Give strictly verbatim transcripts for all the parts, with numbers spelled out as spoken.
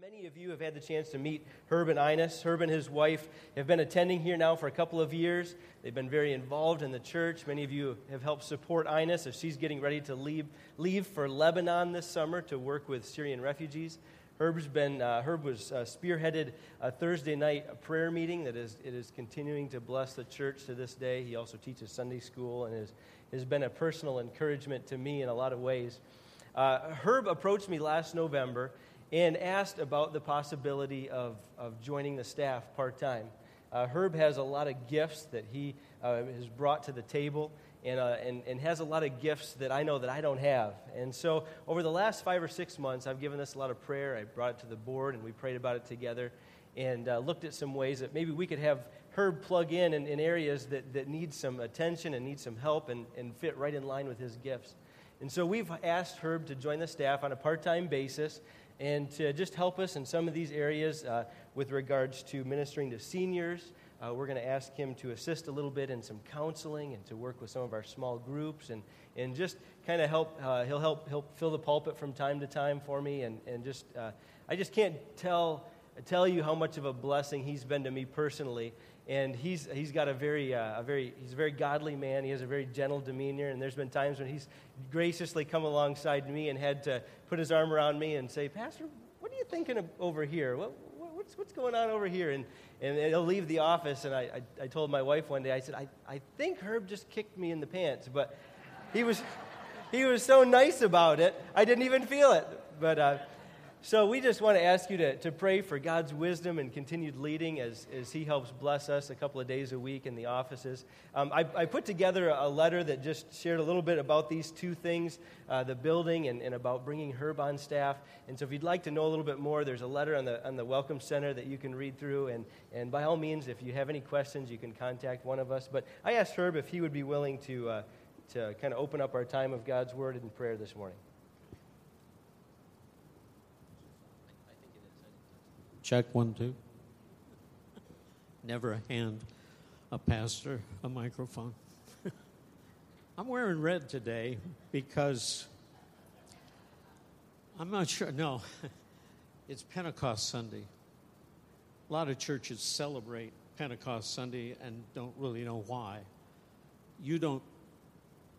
Many of you have had the chance to meet Herb and Ines. Herb and his wife have been attending here now for a couple of years. They've been very involved in the church. Many of you have helped support Ines as she's getting ready to leave, leave for Lebanon this summer to work with Syrian refugees. Herb's been, uh, Herb was uh, spearheaded a Thursday night a prayer meeting that is it is continuing to bless the church to this day. He also teaches Sunday school and has, has been a personal encouragement to me in a lot of ways. Uh, Herb approached me last November and asked about the possibility of, of joining the staff part-time. Uh, Herb has a lot of gifts that he uh, has brought to the table and, uh, and, and has a lot of gifts that I know that I don't have. And so over the last five or six months, I've given this a lot of prayer. I brought it to the board, and we prayed about it together and uh, looked at some ways that maybe we could have Herb plug in in, in areas that, that need some attention and need some help and, and fit right in line with his gifts. And so we've asked Herb to join the staff on a part-time basis and to just help us in some of these areas uh, with regards to ministering to seniors. Uh, we're going to ask him to assist a little bit in some counseling and to work with some of our small groups and, and just kind of help. Uh, he'll help help fill the pulpit from time to time for me. And, and just uh, I just can't tell tell you how much of a blessing he's been to me personally. And he's he's got a very uh, a very he's a very godly man. He has a very gentle demeanor, and there's been times when he's graciously come alongside me and had to put his arm around me and say, "Pastor, what are you thinking of over here? What, what's what's going on over here?" And and he'll leave the office, and I, I I told my wife one day, I said, I I think Herb just kicked me in the pants, but he was he was so nice about it, I didn't even feel it, but. Uh, So we just want to ask you to, to pray for God's wisdom and continued leading as, as he helps bless us a couple of days a week in the offices. Um, I, I put together a letter that just shared a little bit about these two things, uh, the building and, and about bringing Herb on staff. And so if you'd like to know a little bit more, there's a letter on the on the Welcome Center that you can read through. And, and by all means, if you have any questions, you can contact one of us. But I asked Herb if he would be willing to uh, to kind of open up our time of God's Word and prayer this morning. Check one, two. Never hand a pastor a microphone. I'm wearing red today because I'm not sure. No, it's Pentecost Sunday. A lot of churches celebrate Pentecost Sunday and don't really know why. You don't,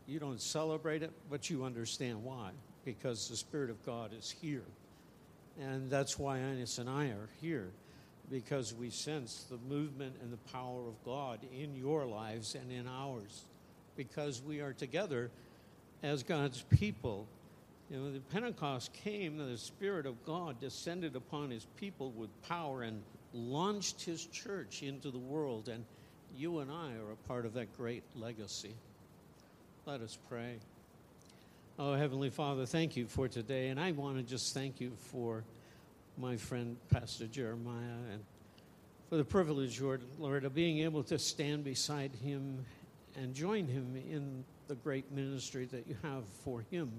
you don't celebrate it, but you understand why, because the Spirit of God is here. And that's why Ines and I are here, because we sense the movement and the power of God in your lives and in ours, because we are together as God's people. You know, the Pentecost came, and the Spirit of God descended upon his people with power and launched his church into the world. And you and I are a part of that great legacy. Let us pray. Oh, Heavenly Father, thank you for today, and I want to just thank you for my friend, Pastor Jeremiah, and for the privilege, Lord, of being able to stand beside him and join him in the great ministry that you have for him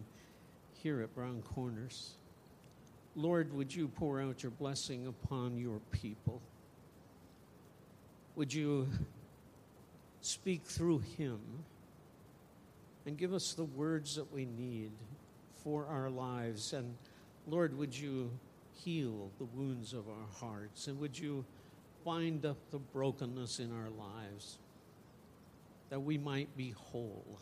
here at Brown Corners. Lord, would you pour out your blessing upon your people? Would you speak through him? And give us the words that we need for our lives. And Lord, would you heal the wounds of our hearts? And would you bind up the brokenness in our lives, that we might be whole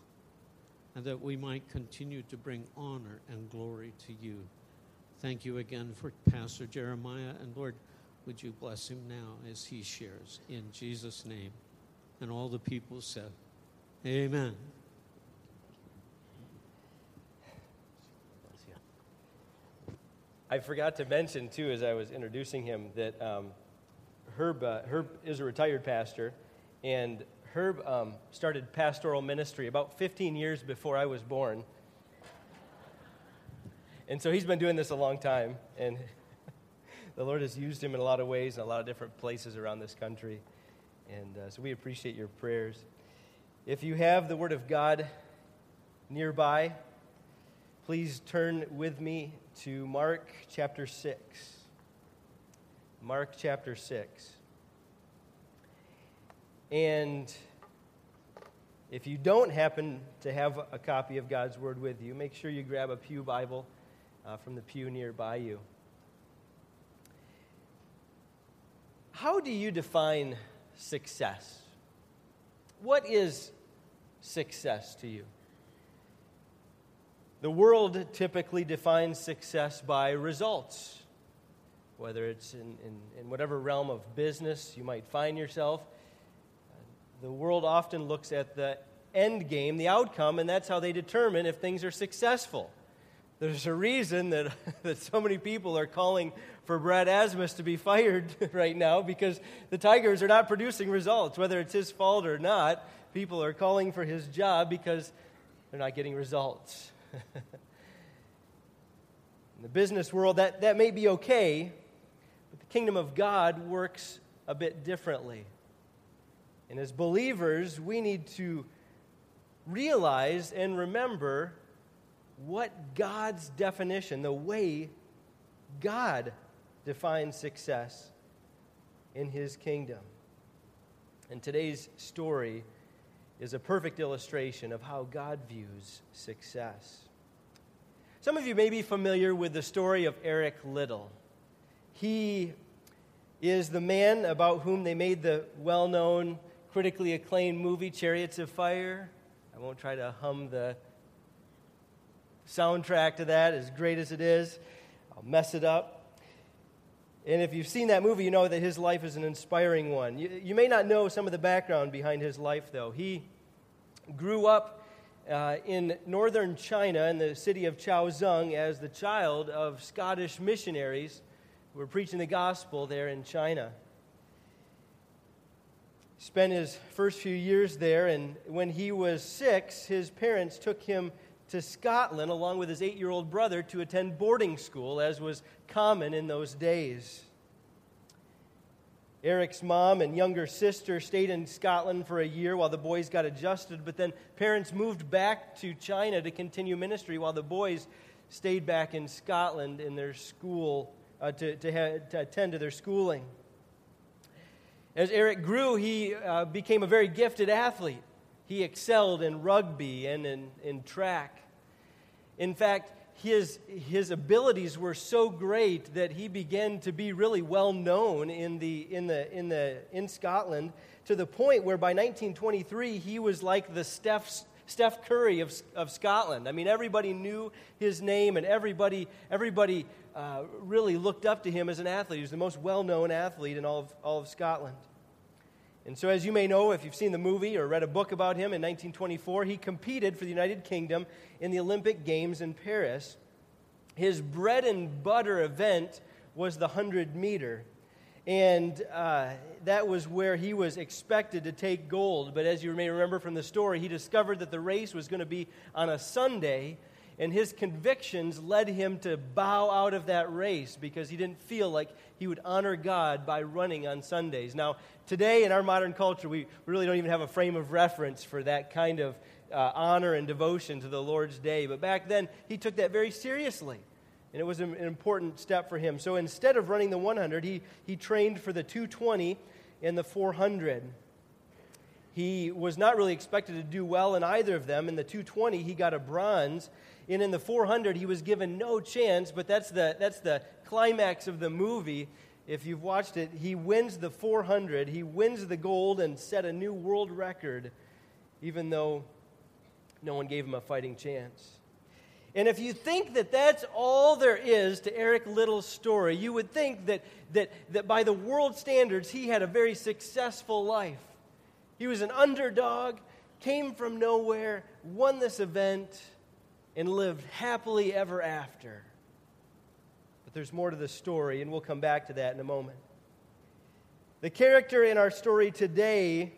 and that we might continue to bring honor and glory to you? Thank you again for Pastor Jeremiah. And Lord, would you bless him now as he shares in Jesus' name? And all the people said, amen. I forgot to mention, too, as I was introducing him, that um, Herb, uh, Herb is a retired pastor, and Herb um, started pastoral ministry about fifteen years before I was born. And so he's been doing this a long time, and the Lord has used him in a lot of ways in a lot of different places around this country. And uh, so we appreciate your prayers. If you have the Word of God nearby, please turn with me to Mark chapter six. Mark chapter six. And if you don't happen to have a copy of God's Word with you, make sure you grab a pew Bible uh, from the pew nearby you. how do you define success? What is success to you? The world typically defines success by results, whether it's in, in, in whatever realm of business you might find yourself. The world often looks at the end game, the outcome, and that's how they determine if things are successful. There's a reason that, that so many people are calling for Brad Asmus to be fired right now, because the Tigers are not producing results. Whether it's his fault or not, people are calling for his job because they're not getting results. In the business world, that, that may be okay, but the kingdom of God works a bit differently. And as believers, we need to realize and remember what God's definition, the way God defines success in His kingdom. And today's story is a perfect illustration of how God views success. Some of you may be familiar with the story of Eric Liddell. He is the man about whom they made the well-known, critically acclaimed movie, Chariots of Fire. I won't try to hum the soundtrack to that, as great as it is. I'll mess it up. And if you've seen that movie, you know that his life is an inspiring one. You, you may not know some of the background behind his life, though. He grew up uh, in northern China in the city of Chaozong as the child of Scottish missionaries who were preaching the gospel there in China. Spent his first few years there, and when he was six, his parents took him to Scotland along with his eight-year-old brother to attend boarding school, as was common in those days. Eric's mom and younger sister stayed in Scotland for a year while the boys got adjusted, but then parents moved back to China to continue ministry while the boys stayed back in Scotland in their school uh, to, to, ha- to attend to their schooling. As Eric grew, he uh, became a very gifted athlete. He excelled in rugby and in, in track. In fact, his, his abilities were so great that he began to be really well known in the in the in the in Scotland, to the point where by nineteen twenty-three he was like the Steph Steph Curry of of Scotland. I mean, everybody knew his name, and everybody everybody uh, really looked up to him as an athlete. He was the most well-known athlete in all of, all of Scotland. And so, as you may know, if you've seen the movie or read a book about him, in nineteen twenty-four, he competed for the United Kingdom in the Olympic Games in Paris. His bread and butter event was the hundred meter. And uh, that was where he was expected to take gold. But as you may remember from the story, he discovered that the race was going to be on a Sunday, and his convictions led him to bow out of that race because he didn't feel like he would honor God by running on Sundays. Now, today in our modern culture, we really don't even have a frame of reference for that kind of uh, honor and devotion to the Lord's Day. But back then, he took that very seriously, and it was an important step for him. So instead of running the hundred, he, he trained for the two twenty and the four hundred. He was not really expected to do well in either of them. In the two twenty, he got a bronze. And in the four hundred, he was given no chance, but that's the that's the climax of the movie. If you've watched it, he wins the four hundred, he wins the gold, and set a new world record, even though no one gave him a fighting chance. And if you think that that's all there is to Eric Liddell's story, you would think that that that by the world standards, he had a very successful life. He was an underdog, came from nowhere, won this event, and lived happily ever after. But there's more to the story, and we'll come back to that in a moment. The character in our story today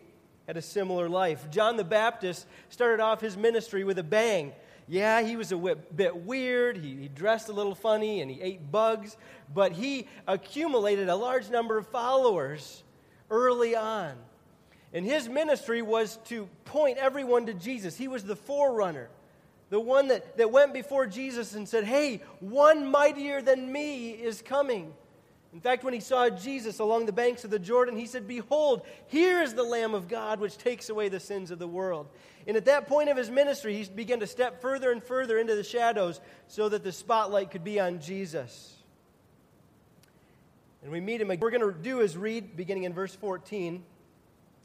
had a similar life. John the Baptist started off his ministry with a bang. Yeah, he was a bit weird, he, he dressed a little funny, and he ate bugs, but he accumulated a large number of followers early on. And his ministry was to point everyone to Jesus. He was the forerunner, the one that, that went before Jesus and said, "Hey, one mightier than me is coming." In fact, when he saw Jesus along the banks of the Jordan, he said, "Behold, here is the Lamb of God, which takes away the sins of the world." And at that point of his ministry, he began to step further and further into the shadows so that the spotlight could be on Jesus. And we meet him again. What we're going to do is read, beginning in verse fourteen,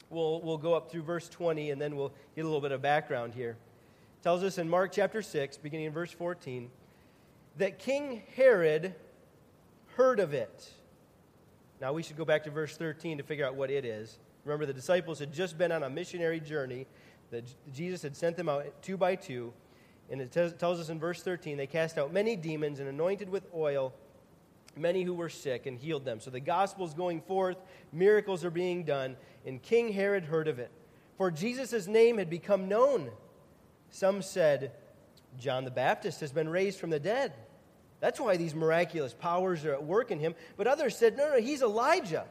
we'll, we'll go up through verse twenty, and then we'll get a little bit of background here. It tells us in Mark chapter six, beginning in verse fourteen, that King Herod heard of it. Now, we should go back to verse thirteen to figure out what it is. Remember, the disciples had just been on a missionary journey. That Jesus had sent them out two by two. And it t- tells us in verse thirteen, they cast out many demons and anointed with oil many who were sick and healed them. So the gospel's going forth, miracles are being done, and King Herod heard of it. For Jesus' name had become known. Some said, John the Baptist has been raised from the dead. That's why these miraculous powers are at work in him. But others said, no, no, he's Elijah.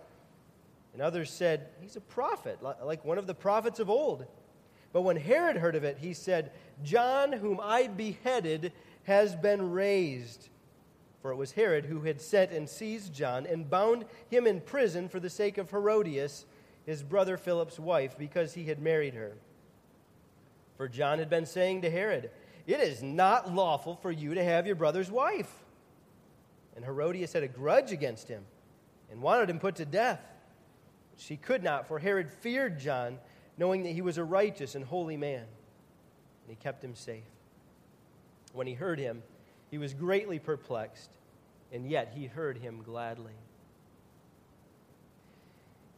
And others said, he's a prophet, like one of the prophets of old. But when Herod heard of it, he said, John, whom I beheaded, has been raised. For it was Herod who had sent and seized John and bound him in prison for the sake of Herodias, his brother Philip's wife, because he had married her. For John had been saying to Herod, it is not lawful for you to have your brother's wife. And Herodias had a grudge against him and wanted him put to death. She could not, for Herod feared John, knowing that he was a righteous and holy man. And he kept him safe. When he heard him, he was greatly perplexed, and yet he heard him gladly.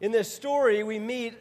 In this story, we meet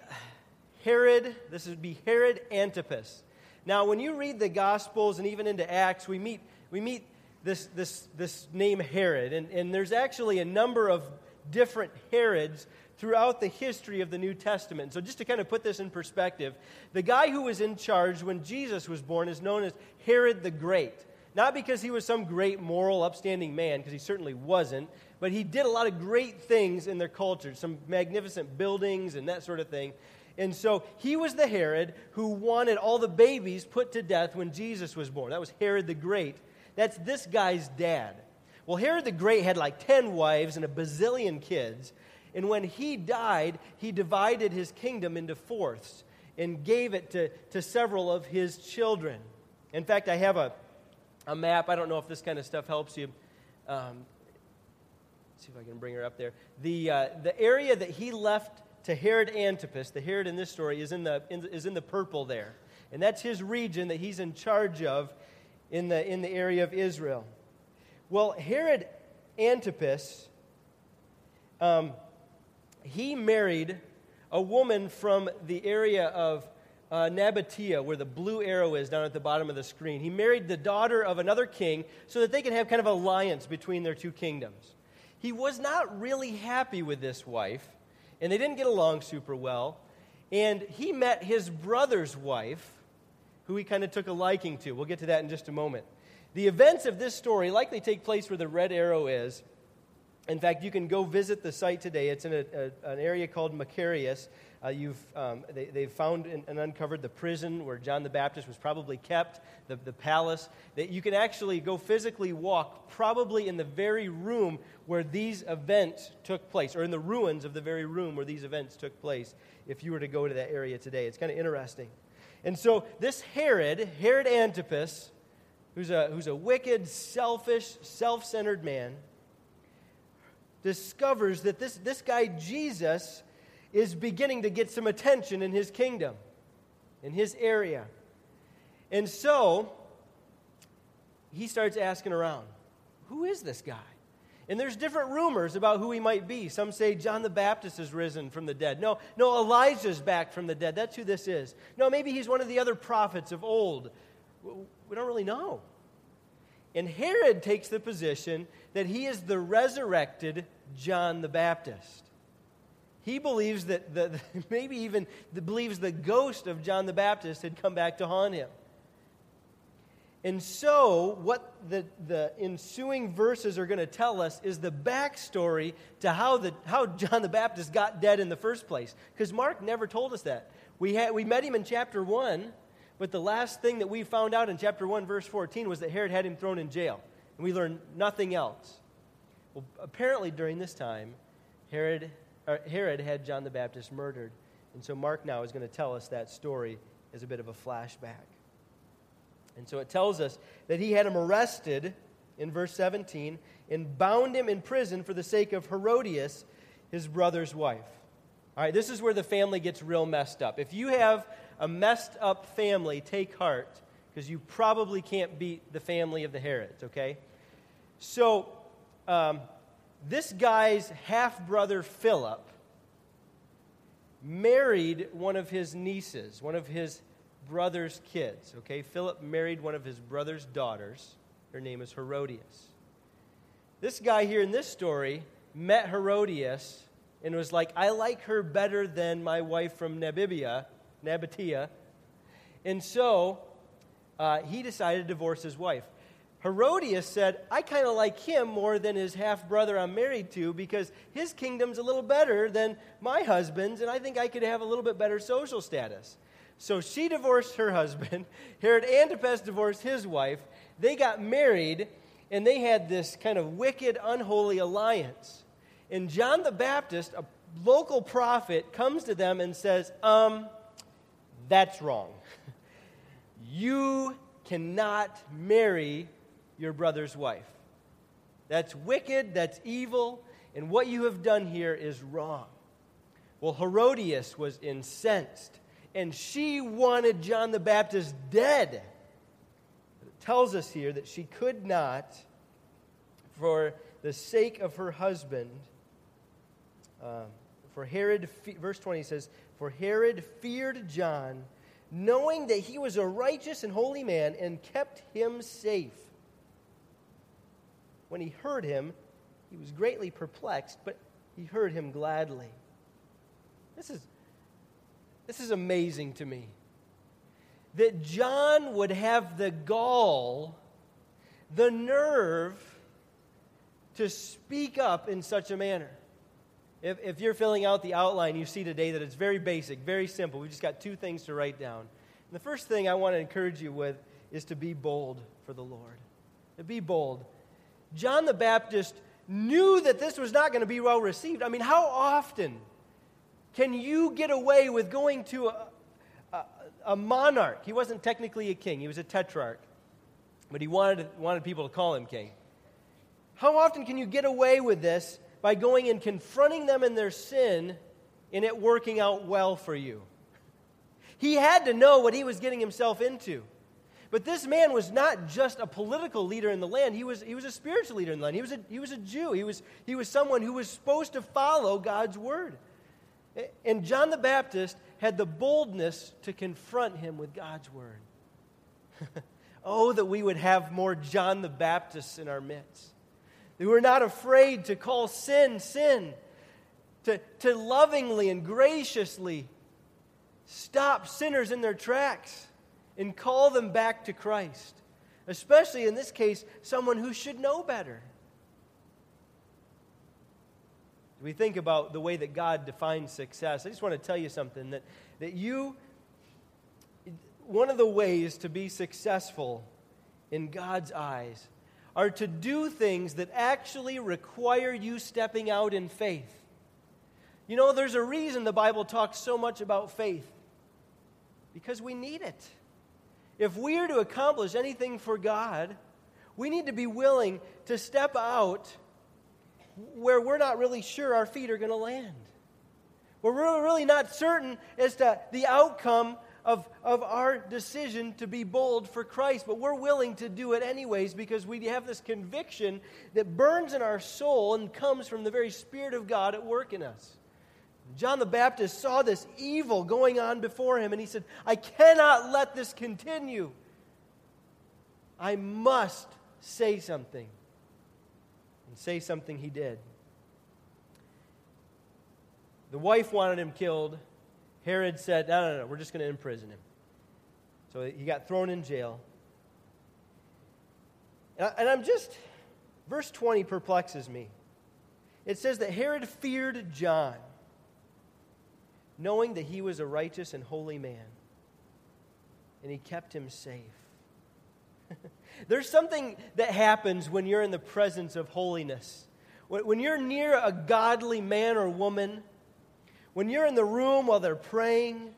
Herod. This would be Herod Antipas. Now, when you read the Gospels and even into Acts, we meet we meet this this this name Herod, and, and there's actually a number of different Herods throughout the history of the New Testament. So just to kind of put this in perspective, the guy who was in charge when Jesus was born is known as Herod the Great. Not because he was some great, moral, upstanding man, because he certainly wasn't, but he did a lot of great things in their culture, some magnificent buildings and that sort of thing. And so he was the Herod who wanted all the babies put to death when Jesus was born. That was Herod the Great. That's this guy's dad. Well, Herod the Great had like ten wives and a bazillion kids. And when he died, he divided his kingdom into fourths and gave it to, to several of his children. In fact, I have a, a map. I don't know if this kind of stuff helps you. Um, let's see if I can bring her up there. The uh, the area that he left to Herod Antipas, the Herod in this story, is in the in, is in the purple there, and that's his region that he's in charge of, in the in the area of Israel. Well, Herod Antipas, um, he married a woman from the area of uh, Nabatea, where the blue arrow is down at the bottom of the screen. He married the daughter of another king, so that they could have kind of an alliance between their two kingdoms. He was not really happy with this wife, and they didn't get along super well. And he met his brother's wife, who he kind of took a liking to. We'll get to that in just a moment. The events of this story likely take place where the red arrow is. In fact, you can go visit the site today. It's in a, a, an area called Macarius. Uh, you've, um, they, they've found and, and uncovered the prison where John the Baptist was probably kept, the, the palace. That you can actually go physically walk probably in the very room where these events took place, or in the ruins of the very room where these events took place, if you were to go to that area today. It's kind of interesting. And so this Herod, Herod Antipas, who's a, who's a wicked, selfish, self-centered man, discovers that this, this guy Jesus is beginning to get some attention in his kingdom, in his area. And so he starts asking around, who is this guy? And there's different rumors about who he might be. Some say John the Baptist is risen from the dead. No, no, Elijah's back from the dead. That's who this is. No, maybe he's one of the other prophets of old. We don't really know. And Herod takes the position that he is the resurrected John the Baptist. He believes that, the, maybe even the, believes the ghost of John the Baptist had come back to haunt him. And so what the, the ensuing verses are going to tell us is the backstory to how, the, how John the Baptist got dead in the first place. Because Mark never told us that. We had, we met him in chapter one. But the last thing that we found out in chapter one, verse fourteen, was that Herod had him thrown in jail. And we learned nothing else. Well, apparently during this time, Herod, or Herod had John the Baptist murdered. And so Mark now is going to tell us that story as a bit of a flashback. And so it tells us that he had him arrested in verse seventeen, and bound him in prison for the sake of Herodias, his brother's wife. All right, this is where the family gets real messed up. If you have a messed up family, take heart, because you probably can't beat the family of the Herods, okay? So, um, this guy's half-brother, Philip, married one of his nieces, one of his brother's kids, okay? Philip married one of his brother's daughters. Her name is Herodias. This guy here in this story met Herodias and was like, I like her better than my wife from Nabatea, Nabatea. And so uh, he decided to divorce his wife. Herodias said, I kind of like him more than his half-brother I'm married to because his kingdom's a little better than my husband's, and I think I could have a little bit better social status. So she divorced her husband. Herod Antipas divorced his wife. They got married, and they had this kind of wicked, unholy alliance. And John the Baptist, a local prophet, comes to them and says, um, that's wrong. You cannot marry your brother's wife. That's wicked, that's evil, and what you have done here is wrong. Well, Herodias was incensed, and she wanted John the Baptist dead. It tells us here that she could not, for the sake of her husband, uh, for Herod, verse twenty says, for Herod feared John, knowing that he was a righteous and holy man, and kept him safe. When he heard him, he was greatly perplexed, but he heard him gladly. This is, this is amazing to me. That John would have the gall, the nerve, to speak up in such a manner. If, if you're filling out the outline, you see today that it's very basic, very simple. We've just got two things to write down. And the first thing I want to encourage you with is to be bold for the Lord. To be bold. John the Baptist knew that this was not going to be well received. I mean, how often can you get away with going to a, a, a monarch? He wasn't technically a king. He was a tetrarch. But he wanted, wanted people to call him king. How often can you get away with this by going and confronting them in their sin and it working out well for you? He had to know what he was getting himself into. But this man was not just a political leader in the land. He was, he was a spiritual leader in the land. He was a, he was a Jew. He was, he was someone who was supposed to follow God's word. And John the Baptist had the boldness to confront him with God's word. Oh, that we would have more John the Baptists in our midst. That we're not afraid to call sin, sin. To, to lovingly and graciously stop sinners in their tracks and call them back to Christ, especially in this case, someone who should know better. We think about the way that God defines success. I just want to tell you something, that, that you, one of the ways to be successful in God's eyes are to do things that actually require you stepping out in faith. You know, there's a reason the Bible talks so much about faith, because we need it. If we are to accomplish anything for God, we need to be willing to step out where we're not really sure our feet are going to land, where we're really not certain as to the outcome of, of our decision to be bold for Christ, but we're willing to do it anyways because we have this conviction that burns in our soul and comes from the very Spirit of God at work in us. John the Baptist saw this evil going on before him, and he said, I cannot let this continue. I must say something. And say something he did. The wife wanted him killed. Herod said, no, no, no, we're just going to imprison him. So he got thrown in jail. And I'm just, verse twenty perplexes me. It says that Herod feared John, knowing that he was a righteous and holy man, and he kept him safe. There's something that happens when you're in the presence of holiness. When you're near a godly man or woman, when you're in the room while they're praying,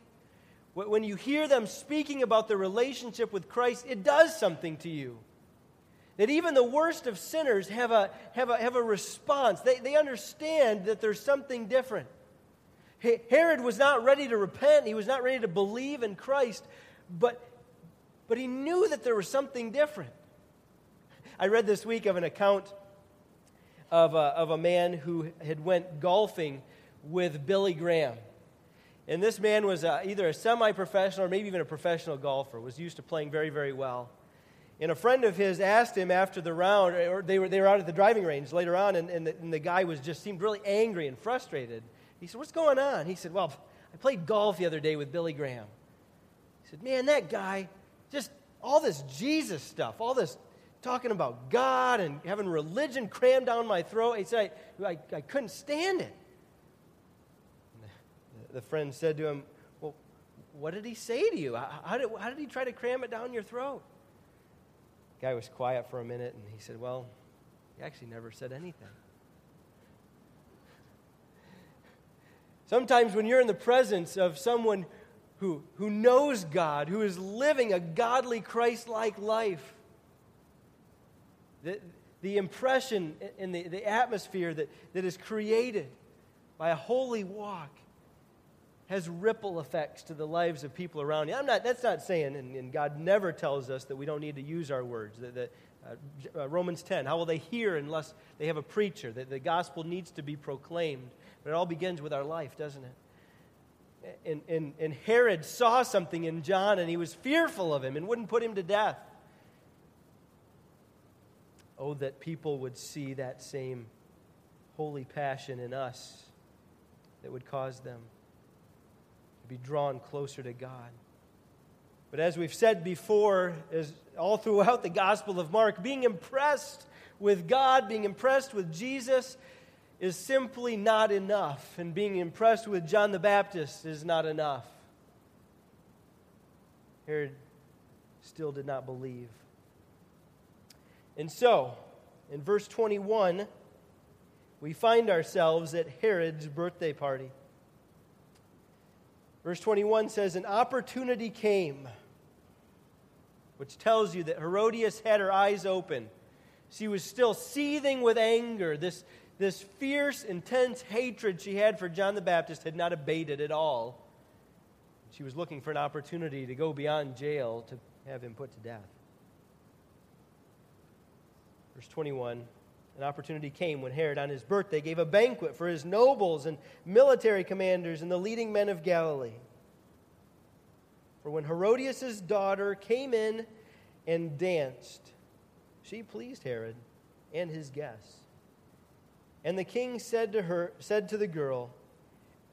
when you hear them speaking about their relationship with Christ, it does something to you. That even the worst of sinners have a, have a, have a response. They, they understand that there's something different. Herod was not ready to repent. He was not ready to believe in Christ. But, but he knew that there was something different. I read this week of an account of a, of a man who had went golfing with Billy Graham. And this man was a, either a semi-professional or maybe even a professional golfer, was used to playing very, very well. And a friend of his asked him after the round, or they were they were out at the driving range later on, and, and, the, and the guy was just seemed really angry and frustrated. He said, "What's going on?" He said, "Well, I played golf the other day with Billy Graham." He said, "Man, that guy, just all this Jesus stuff, all this talking about God and having religion crammed down my throat." He said, I, I, I couldn't stand it." And the, the friend said to him, "Well, what did he say to you? How, how, did, how did he try to cram it down your throat?" The guy was quiet for a minute, and he said, "Well, he actually never said anything." Sometimes when you're in the presence of someone who, who knows God, who is living a godly, Christ-like life, the, the impression and the, the atmosphere that, that is created by a holy walk has ripple effects to the lives of people around you. I'm not, that's not saying, and, and God never tells us that we don't need to use our words. That, that, uh, Romans ten, how will they hear unless they have a preacher? That the gospel needs to be proclaimed. But it all begins with our life, doesn't it? And, and, and Herod saw something in John, and he was fearful of him and wouldn't put him to death. Oh, that people would see that same holy passion in us that would cause them be drawn closer to God. But as we've said before, as all throughout the Gospel of Mark, being impressed with God, being impressed with Jesus is simply not enough. And being impressed with John the Baptist is not enough. Herod still did not believe. And so, in verse twenty-one, we find ourselves at Herod's birthday party. Verse twenty-one says, "An opportunity came," which tells you that Herodias had her eyes open. She was still seething with anger. This, this fierce, intense hatred she had for John the Baptist had not abated at all. She was looking for an opportunity to go beyond jail to have him put to death. Verse twenty-one, "An opportunity came when Herod on his birthday gave a banquet for his nobles and military commanders and the leading men of Galilee. For when Herodias' daughter came in and danced, she pleased Herod and his guests. And the king said to her, said to the girl,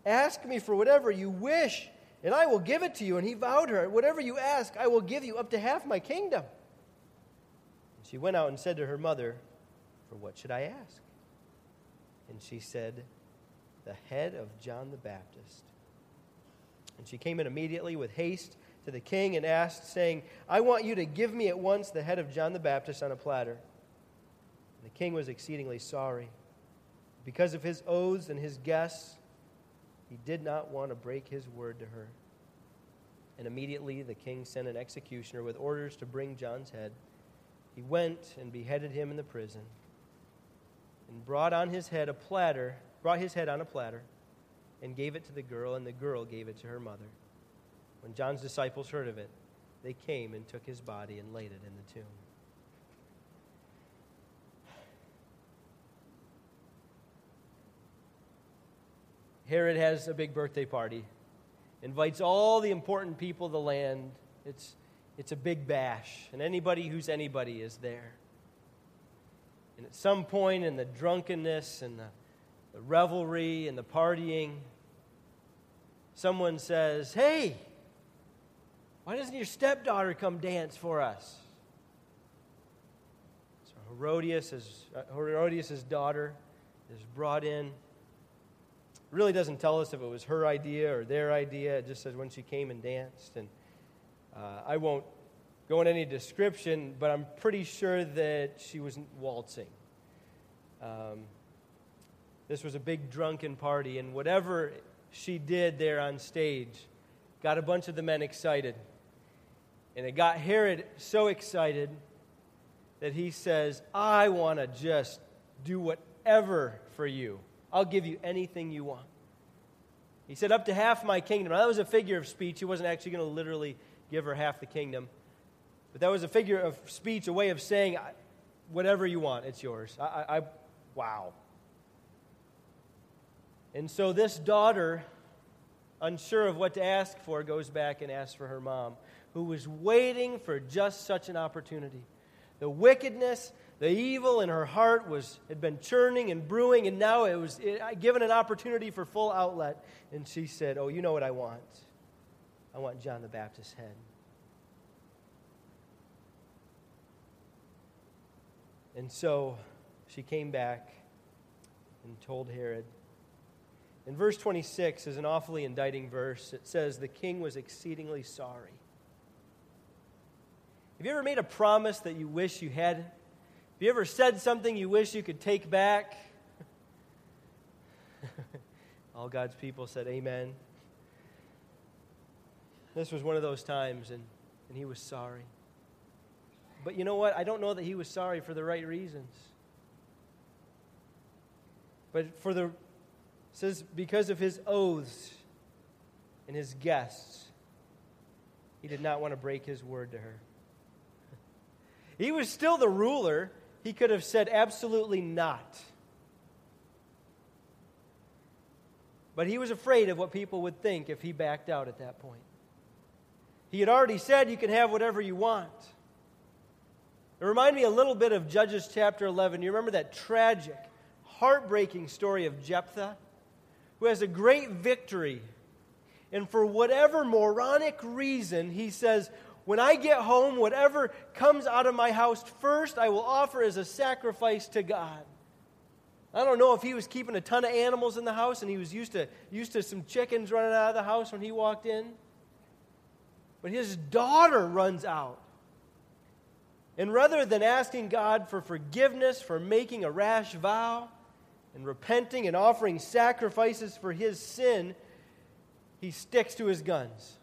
'Ask me for whatever you wish, and I will give it to you.' And he vowed her, 'Whatever you ask, I will give you, up to half my kingdom.' And she went out and said to her mother, 'For what should I ask?' And she said, 'The head of John the Baptist.' And she came in immediately with haste to the king and asked, saying, 'I want you to give me at once the head of John the Baptist on a platter.' And the king was exceedingly sorry. Because of his oaths and his guests, he did not want to break his word to her. And immediately the king sent an executioner with orders to bring John's head. He went and beheaded him in the prison. And brought on his head a platter, brought his head on a platter, and gave it to the girl, and the girl gave it to her mother. When John's disciples heard of it, they came and took his body and laid it in the tomb." Herod has a big birthday party, invites all the important people of the land. It's it's a big bash, and anybody who's anybody is there. And at some point in the drunkenness and the, the revelry and the partying, someone says, "Hey, why doesn't your stepdaughter come dance for us?" So Herodias is, Herodias' daughter is brought in. It really doesn't tell us if it was her idea or their idea. It just says when she came and danced. And uh, I won't go in any description, but I'm pretty sure that she wasn't waltzing. Um, this was a big drunken party, and whatever she did there on stage got a bunch of the men excited. And it got Herod so excited that he says, I want to just do whatever for you. I'll give you anything you want. He said, up to half my kingdom. Now, that was a figure of speech. He wasn't actually going to literally give her half the kingdom. But that was a figure of speech, a way of saying, whatever you want, it's yours. I, I, I wow. And so this daughter, unsure of what to ask for, goes back and asks for her mom, who was waiting for just such an opportunity. The wickedness, the evil in her heart was had been churning and brewing, and now it was it, given an opportunity for full outlet. And she said, oh, you know what I want. I want John the Baptist's head. And so she came back and told Herod. In verse twenty-six is an awfully indicting verse. It says, the king was exceedingly sorry. Have you ever made a promise that you wish you had? Have you ever said something you wish you could take back? All God's people said amen. This was one of those times, and, and he was sorry. But you know what? I don't know that he was sorry for the right reasons. But for the, it says, because of his oaths and his guests, he did not want to break his word to her. He was still the ruler. He could have said absolutely not. But he was afraid of what people would think if he backed out at that point. He had already said you can have whatever you want. It reminded me a little bit of Judges chapter eleven. You remember that tragic, heartbreaking story of Jephthah, who has a great victory. And for whatever moronic reason, he says, when I get home, whatever comes out of my house first, I will offer as a sacrifice to God. I don't know if he was keeping a ton of animals in the house and he was used to, used to some chickens running out of the house when he walked in. But his daughter runs out. And rather than asking God for forgiveness for making a rash vow and repenting and offering sacrifices for his sin, he sticks to his guns.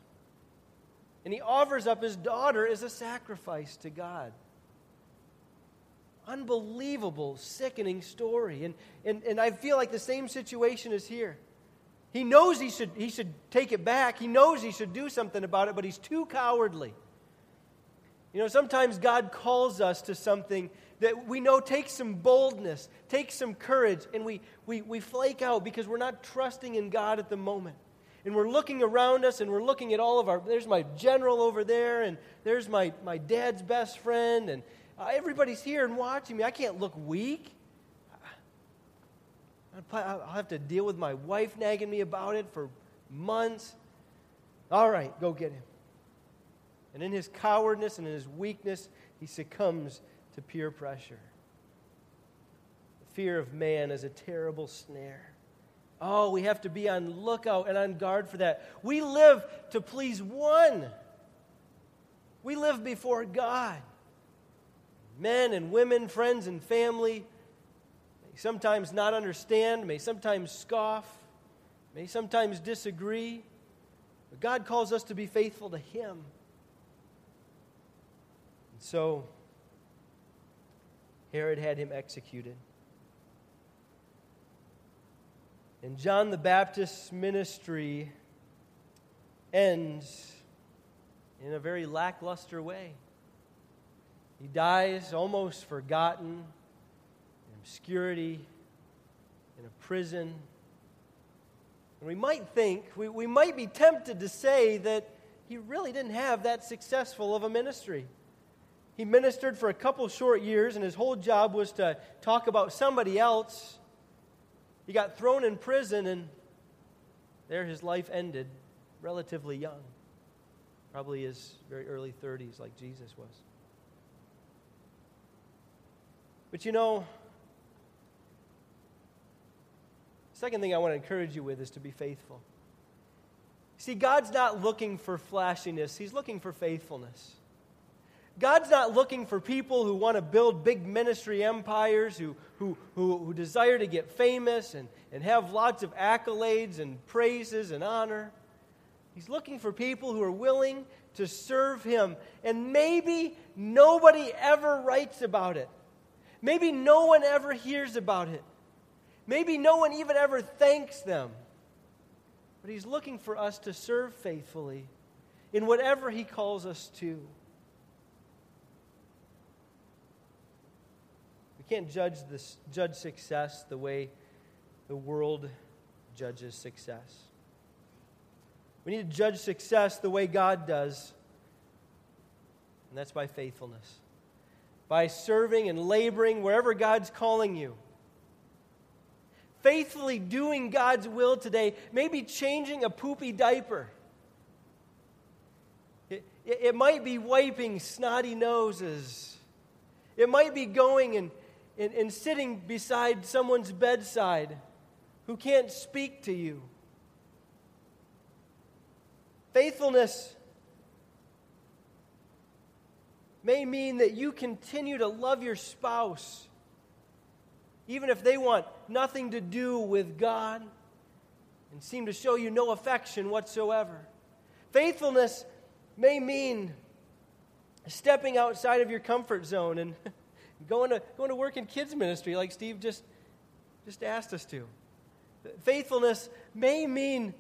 And he offers up his daughter as a sacrifice to God. Unbelievable, sickening story. And, and, and I feel like the same situation is here. He knows he should, he should take it back. He knows he should do something about it, but he's too cowardly. You know, sometimes God calls us to something that we know takes some boldness, takes some courage, and we, we, we flake out because we're not trusting in God at the moment. And we're looking around us, and we're looking at all of our, there's my general over there, and there's my, my dad's best friend, and uh, everybody's here and watching me. I can't look weak. I'll have to deal with my wife nagging me about it for months. All right, go get him. And in his cowardness and in his weakness, he succumbs to peer pressure. The fear of man is a terrible snare. Oh, we have to be on lookout and on guard for that. We live to please one. We live before God. Men and women, friends and family may sometimes not understand, may sometimes scoff, may sometimes disagree. But God calls us to be faithful to Him. And so, Herod had him executed. And John the Baptist's ministry ends in a very lackluster way. He dies almost forgotten, in obscurity, in a prison. And we might think, we, we might be tempted to say that he really didn't have that successful of a ministry. He ministered for a couple short years, and his whole job was to talk about somebody else. He got thrown in prison, and there his life ended relatively young. Probably his very early thirties, like Jesus was. But you know, the second thing I want to encourage you with is to be faithful. See, God's not looking for flashiness. He's looking for faithfulness. God's not looking for people who want to build big ministry empires, who who who, who desire to get famous and, and have lots of accolades and praises and honor. He's looking for people who are willing to serve him. And maybe nobody ever writes about it. Maybe no one ever hears about it. Maybe no one even ever thanks them. But he's looking for us to serve faithfully in whatever he calls us to. We can't judge this, judge success the way the world judges success. We need to judge success the way God does, and that's by faithfulness, by serving and laboring wherever God's calling you. Faithfully doing God's will today, maybe changing a poopy diaper. It, it, it might be wiping snotty noses. It might be going and, and, and sitting beside someone's bedside who can't speak to you. Faithfulness may mean that you continue to love your spouse even if they want nothing to do with God and seem to show you no affection whatsoever. Faithfulness may mean stepping outside of your comfort zone and going to going to work in kids ministry like Steve just, just asked us to. Faithfulness may mean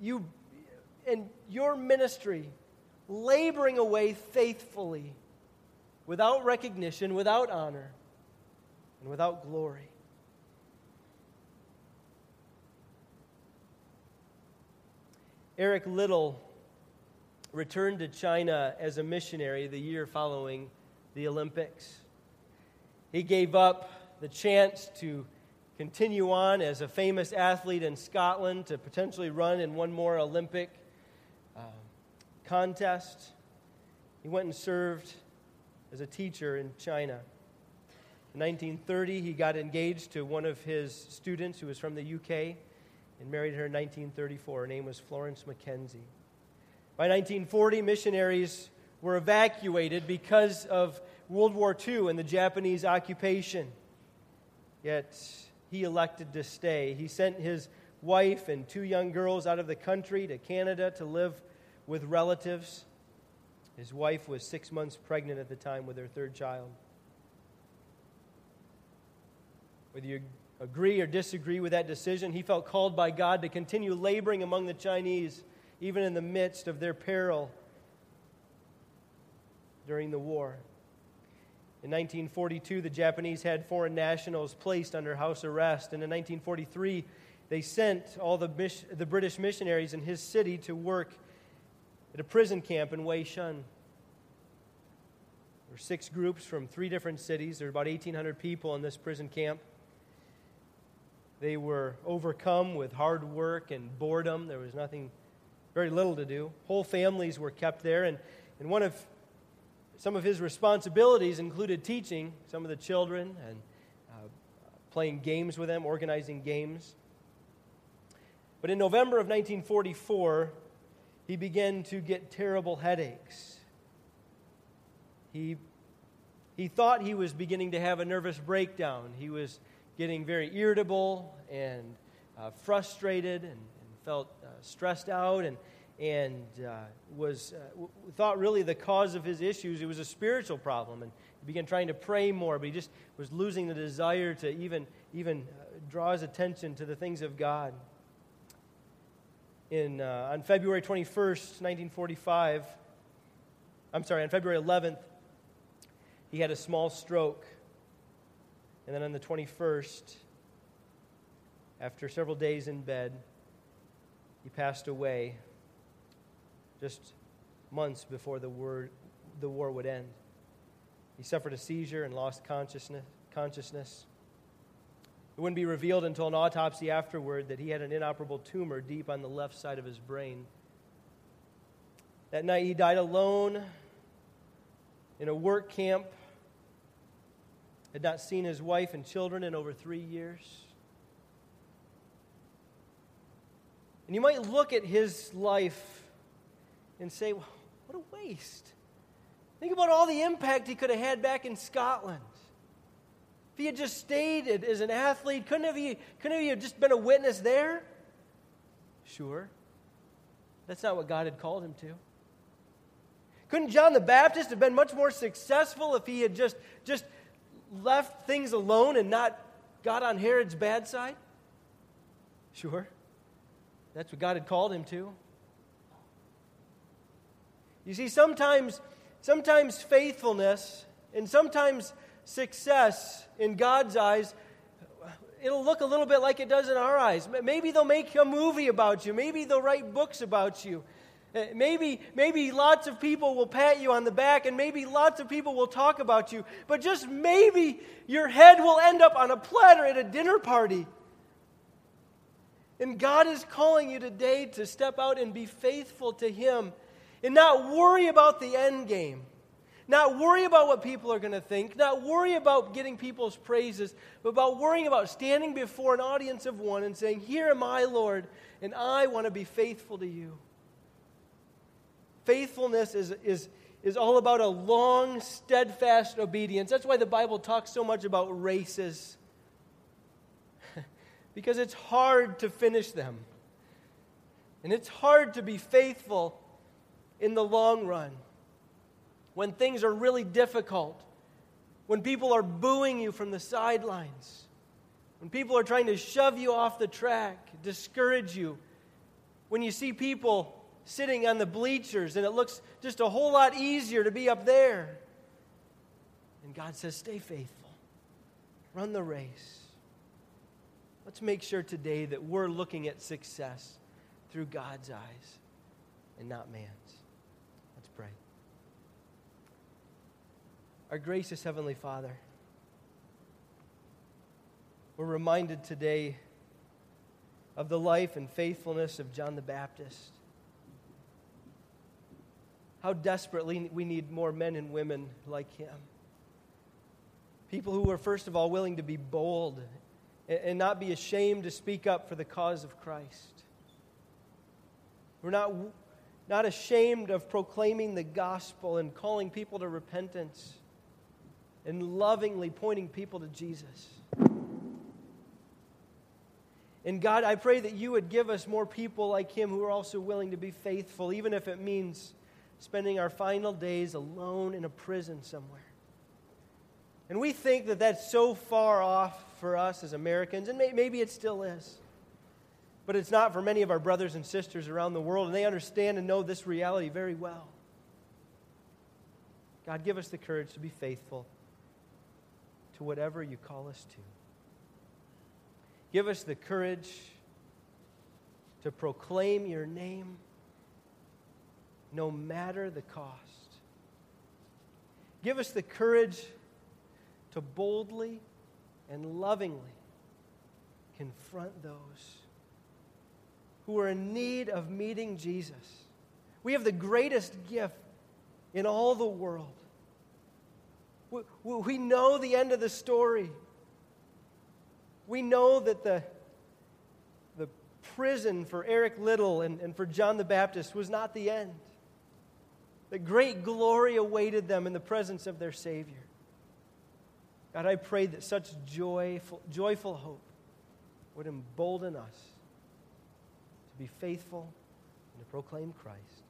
you and your ministry laboring away faithfully without recognition, without honor, and without glory. Eric Liddell returned to China as a missionary the year following the Olympics. He gave up the chance to continue on as a famous athlete in Scotland to potentially run in one more Olympic um, contest. He went and served as a teacher in China. In nineteen thirty, he got engaged to one of his students who was from the U K and married her in nineteen thirty-four. Her name was Florence Mackenzie. By nineteen forty, missionaries were evacuated because of World War Two and the Japanese occupation. Yet he elected to stay. He sent his wife and two young girls out of the country to Canada to live with relatives. His wife was six months pregnant at the time with her third child. Whether you agree or disagree with that decision, he felt called by God to continue laboring among the Chinese, even in the midst of their peril during the war. In nineteen forty-two, the Japanese had foreign nationals placed under house arrest, and in nineteen forty-three, they sent all the, mis- the British missionaries in his city to work at a prison camp in Weishun. There were six groups from three different cities. There were about eighteen hundred people in this prison camp. They were overcome with hard work and boredom. There was nothing, very little to do. Whole families were kept there, and, and one of some of his responsibilities included teaching some of the children and uh, playing games with them, organizing games. But in November of nineteen forty-four, he began to get terrible headaches. He, he thought he was beginning to have a nervous breakdown. He was getting very irritable and uh, frustrated and, and felt uh, stressed out and and uh, was uh, w- thought really the cause of his issues, it was a spiritual problem. And he began trying to pray more, but he just was losing the desire to even, even uh, draw his attention to the things of God. In uh, on February twenty-first, nineteen forty-five, I'm sorry, on February eleventh, he had a small stroke. And then on the twenty-first, after several days in bed, he passed away just months before the war, the war would end. He suffered a seizure and lost consciousness. consciousness. It wouldn't be revealed until an autopsy afterward that he had an inoperable tumor deep on the left side of his brain. That night he died alone in a work camp, had not seen his wife and children in over three years. And you might look at his life and say, well, what a waste. Think about all the impact he could have had back in Scotland. If he had just stayed as an athlete, couldn't have he, couldn't he have just been a witness there? Sure. That's not what God had called him to. Couldn't John the Baptist have been much more successful if he had just, just left things alone and not got on Herod's bad side? Sure. That's what God had called him to. You see, sometimes, sometimes faithfulness and sometimes success in God's eyes, it'll look a little bit like it does in our eyes. Maybe they'll make a movie about you. Maybe they'll write books about you. Maybe, maybe lots of people will pat you on the back, and maybe lots of people will talk about you. But just maybe your head will end up on a platter at a dinner party. And God is calling you today to step out and be faithful to Him. And not worry about the end game. Not worry about what people are going to think. Not worry about getting people's praises. But about worrying about standing before an audience of one and saying, "Here am I, Lord, and I want to be faithful to you." Faithfulness is, is, is all about a long, steadfast obedience. That's why the Bible talks so much about races. Because it's hard to finish them. And it's hard to be faithful in the long run, when things are really difficult, when people are booing you from the sidelines, when people are trying to shove you off the track, discourage you, when you see people sitting on the bleachers and it looks just a whole lot easier to be up there. And God says, stay faithful. Run the race. Let's make sure today that we're looking at success through God's eyes and not man's. Our gracious Heavenly Father, we're reminded today of the life and faithfulness of John the Baptist. How desperately we need more men and women like him. People who are, first of all, willing to be bold and not be ashamed to speak up for the cause of Christ. We're not, not ashamed of proclaiming the gospel and calling people to repentance, and lovingly pointing people to Jesus. And God, I pray that you would give us more people like him who are also willing to be faithful, even if it means spending our final days alone in a prison somewhere. And we think that that's so far off for us as Americans, and may, maybe it still is. But it's not for many of our brothers and sisters around the world, and they understand and know this reality very well. God, give us the courage to be faithful to whatever you call us to. Give us the courage to proclaim your name no matter the cost. Give us the courage to boldly and lovingly confront those who are in need of meeting Jesus. We have the greatest gift in all the world. We know the end of the story. We know that the, the prison for Eric Liddell and, and for John the Baptist was not the end. That great glory awaited them in the presence of their Savior. God, I pray that such joyful, joyful hope would embolden us to be faithful and to proclaim Christ.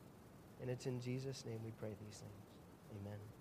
And it's in Jesus' name we pray these things. Amen.